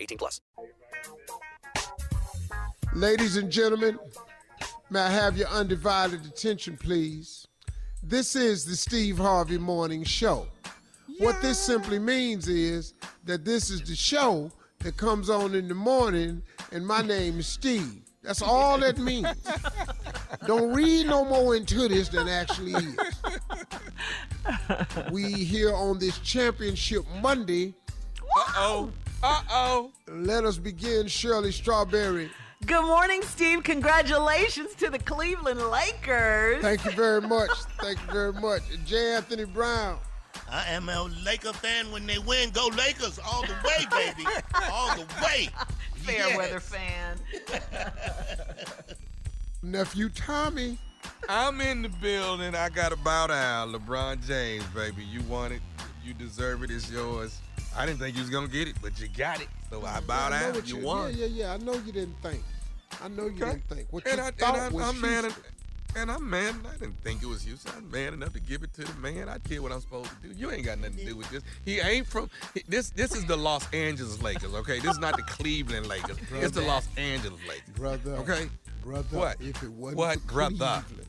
18+. Ladies and gentlemen, may I have your undivided attention, please? This is the Steve Harvey Morning Show. Yeah. What this simply means is that this is the show that comes on in the morning, and my name is Steve. That's all that means. Don't read no more into this than actually is. We here on this Championship Monday. Uh-oh. Let us begin, Shirley Strawberry. Good morning, Steve. Congratulations to the Cleveland Lakers. Thank you very much. Thank you very much. J. Anthony Brown. I am a Laker fan. When they win, go Lakers all the way, baby. All the way. Fair weather fan. Nephew Tommy. I'm in the building. I got to bow down. LeBron James, baby. You want it. You deserve it. It's yours. I didn't think you was going to get it, but you got it. So I bowed out and you won. Yeah. I know you didn't think. What you thought was Houston. And I'm mad. I didn't think it was Houston. I'm mad enough to give it to the man. I did what I'm supposed to do. You ain't got nothing to do with this. He ain't from this. This is the Los Angeles Lakers, okay? This is not the Cleveland Lakers. Brother, it's the Los Angeles Lakers, brother. Okay, brother. What? If it wasn't what, for brother? Cleveland,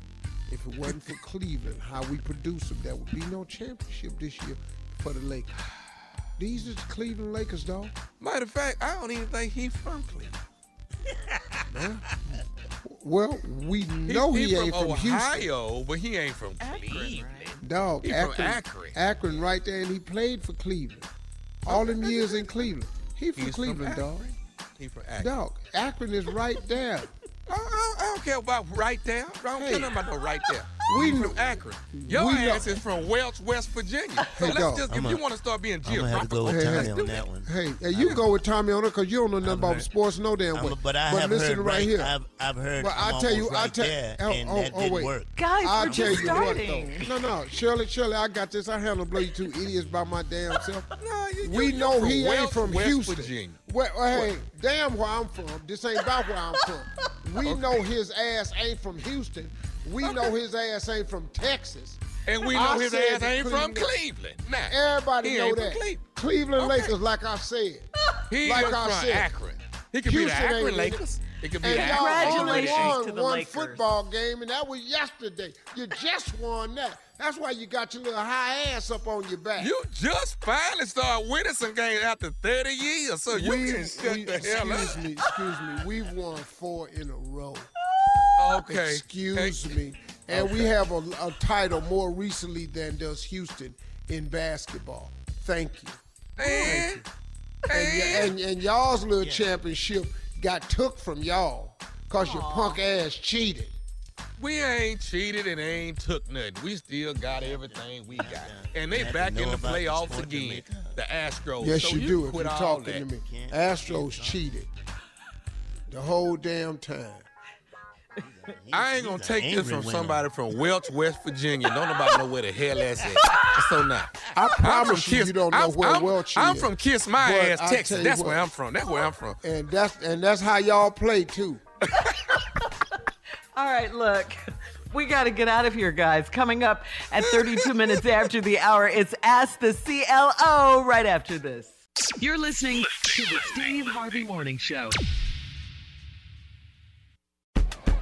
if it wasn't for Cleveland, how we produce them, there would be no championship this year for the Lakers. These are the Cleveland Lakers, dog. Matter of fact, I don't even think he's from Cleveland. Huh? Well, we know he ain't from Houston. Ohio, but he ain't from Cleveland. Dog, he Akron, from Akron right there, and he played for Cleveland. All them years in Cleveland. He's Cleveland, from dog. He from Akron. Dog, Akron is right there. I don't care about right there. I don't care nothing about no right there. We from Akron. Your ass is from Welch, West Virginia. So hey, let's just, if you want to start being geographical, let's do it. I'm going to have to go with Tommy on that one. Hey, you go with Tommy on it because you don't know nothing about sports, no damn way. But I have heard right here. I've heard right there, and that didn't work. Guys, we're just starting. No, Shirley, I got this. I handle blow you two idiots by my damn self. We know he ain't from Houston. Well, hey, damn where I'm from. This ain't about where I'm from. We know his ass ain't from Houston. We know his ass ain't from Texas. And we know his ass ain't from Cleveland. Nah, everybody know that. Cleveland Lakers, like I said. He like I said. Akron. He could be the Akron Lakers. It could be and y'all only won to the one Lakers. Football game, and that was yesterday. You just won that. That's why you got your little high ass up on your back. You just finally started winning some games after 30 years, so you can shut the hell up. Excuse me. We've won 4 in a row. Okay. Excuse me. And we have a title more recently than does Houston in basketball. Thank you. And y'all's little championship got took from y'all because your punk ass cheated. We ain't cheated and ain't took nothing. We still got everything we got. And they back in the playoffs again, the Astros. Yes, so you do if you're talking to me. Astros cheated the whole damn time. I ain't going to take this from somebody from Welch, West Virginia. Don't nobody know where the hell that's at. So not. I promise you, you don't know where Welch is. I'm from Kiss My Ass, Texas. That's where I'm from. That's where I'm from. And that's how y'all play, too. All right, look. We got to get out of here, guys. Coming up at 32 minutes after the hour, it's Ask the CLO right after this. You're listening to the Steve Harvey Morning Show.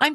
I'm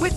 With